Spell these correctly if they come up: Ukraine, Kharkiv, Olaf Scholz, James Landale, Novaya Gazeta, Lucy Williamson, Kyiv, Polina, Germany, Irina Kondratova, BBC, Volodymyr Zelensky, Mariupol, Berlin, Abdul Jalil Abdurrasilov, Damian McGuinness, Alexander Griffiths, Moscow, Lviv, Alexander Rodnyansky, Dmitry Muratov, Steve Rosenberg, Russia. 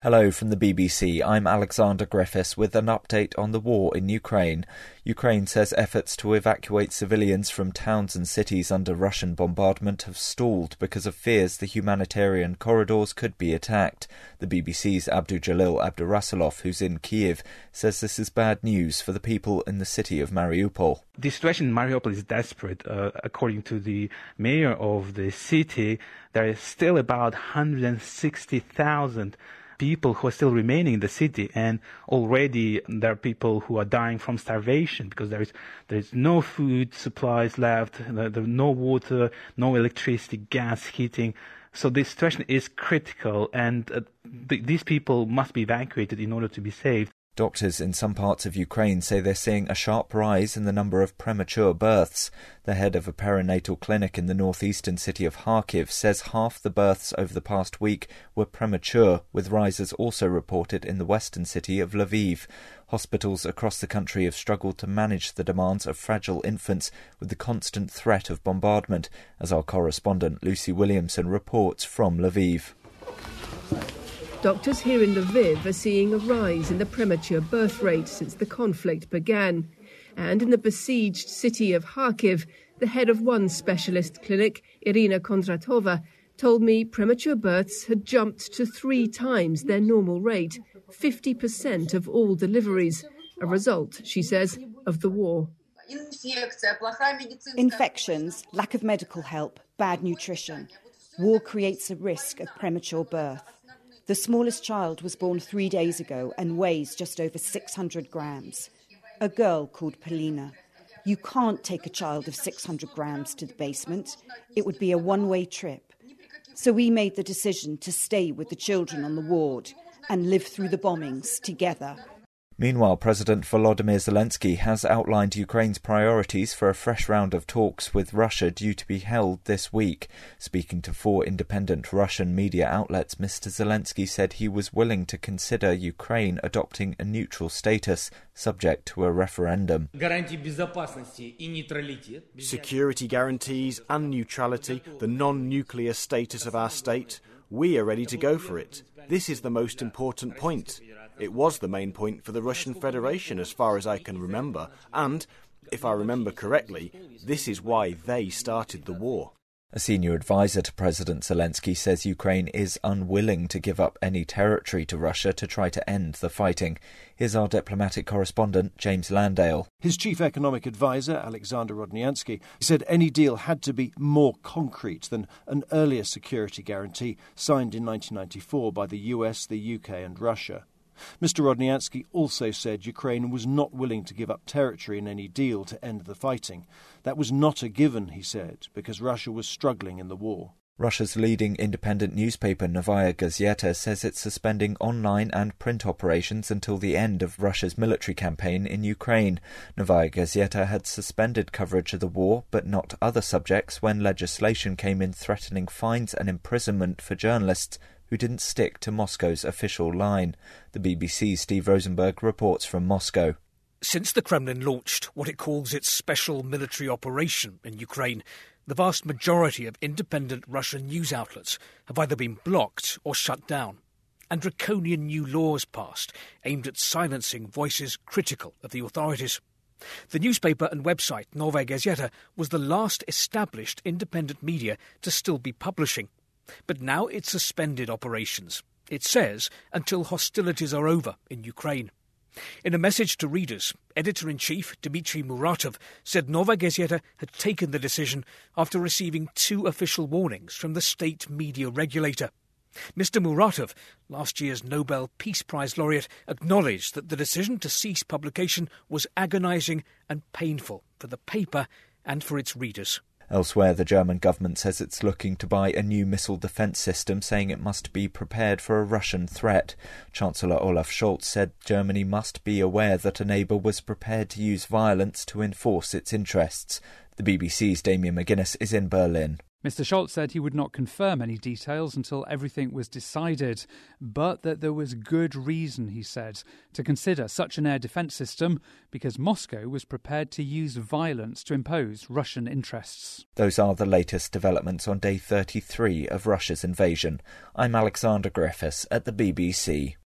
Hello from the BBC, I'm Alexander Griffiths with an update on the war in Ukraine. Ukraine says efforts to evacuate civilians from towns and cities under Russian bombardment have stalled because of fears the humanitarian corridors could be attacked. The BBC's Abdul Jalil Abdurrasilov, who's in Kyiv, says this is bad news for the people in the city of Mariupol. The situation in Mariupol is desperate. According to the mayor of the city, there is still about 160,000 people who are still remaining in the city, and already there are people who are dying from starvation because there is no food supplies left, there is no water, no electricity, gas, heating. So the situation is critical, and these people must be evacuated in order to be saved. Doctors in some parts of Ukraine say they're seeing a sharp rise in the number of premature births. The head of a perinatal clinic in the northeastern city of Kharkiv says half the births over the past week were premature, with rises also reported in the western city of Lviv. Hospitals across the country have struggled to manage the demands of fragile infants with the constant threat of bombardment, as our correspondent Lucy Williamson reports from Lviv. Doctors here in Lviv are seeing a rise in the premature birth rate since the conflict began. And in the besieged city of Kharkiv, the head of one specialist clinic, Irina Kondratova, told me premature births had jumped to 3 times their normal rate, 50% of all deliveries, a result, she says, of the war. Infections, lack of medical help, bad nutrition. War creates a risk of premature birth. The smallest child was born 3 days ago and weighs just over 600 grams. A girl called Polina. You can't take a child of 600 grams to the basement. It would be a one-way trip. So we made the decision to stay with the children on the ward and live through the bombings together. Meanwhile, President Volodymyr Zelensky has outlined Ukraine's priorities for a fresh round of talks with Russia due to be held this week. Speaking to 4 independent Russian media outlets, Mr. Zelensky said he was willing to consider Ukraine adopting a neutral status, subject to a referendum. Security guarantees and neutrality, the non-nuclear status of our state. We are ready to go for it. This is the most important point. It was the main point for the Russian Federation as far as I can remember, and, if I remember correctly, this is why they started the war. A senior advisor to President Zelensky says Ukraine is unwilling to give up any territory to Russia to try to end the fighting. Here's our diplomatic correspondent, James Landale. His chief economic advisor, Alexander Rodnyansky, said any deal had to be more concrete than an earlier security guarantee signed in 1994 by the US, the UK and Russia. Mr. Rodnyansky also said Ukraine was not willing to give up territory in any deal to end the fighting. That was not a given, he said, because Russia was struggling in the war. Russia's leading independent newspaper Novaya Gazeta says it's suspending online and print operations until the end of Russia's military campaign in Ukraine. Novaya Gazeta had suspended coverage of the war, but not other subjects, when legislation came in threatening fines and imprisonment for journalists who didn't stick to Moscow's official line. The BBC's Steve Rosenberg reports from Moscow. Since the Kremlin launched what it calls its special military operation in Ukraine, the vast majority of independent Russian news outlets have either been blocked or shut down, and draconian new laws passed aimed at silencing voices critical of the authorities. The newspaper and website Novaya Gazeta was the last established independent media to still be publishing. But now it's suspended operations, it says, until hostilities are over in Ukraine. In a message to readers, editor-in-chief Dmitry Muratov said Novaya Gazeta had taken the decision after receiving 2 official warnings from the state media regulator. Mr. Muratov, last year's Nobel Peace Prize laureate, acknowledged that the decision to cease publication was agonising and painful for the paper and for its readers. Elsewhere, the German government says it's looking to buy a new missile defence system, saying it must be prepared for a Russian threat. Chancellor Olaf Scholz said Germany must be aware that a neighbour was prepared to use violence to enforce its interests. The BBC's Damian McGuinness is in Berlin. Mr. Scholz said he would not confirm any details until everything was decided, but that there was good reason, he said, to consider such an air defence system because Moscow was prepared to use violence to impose Russian interests. Those are the latest developments on day 33 of Russia's invasion. I'm Alexander Griffiths at the BBC.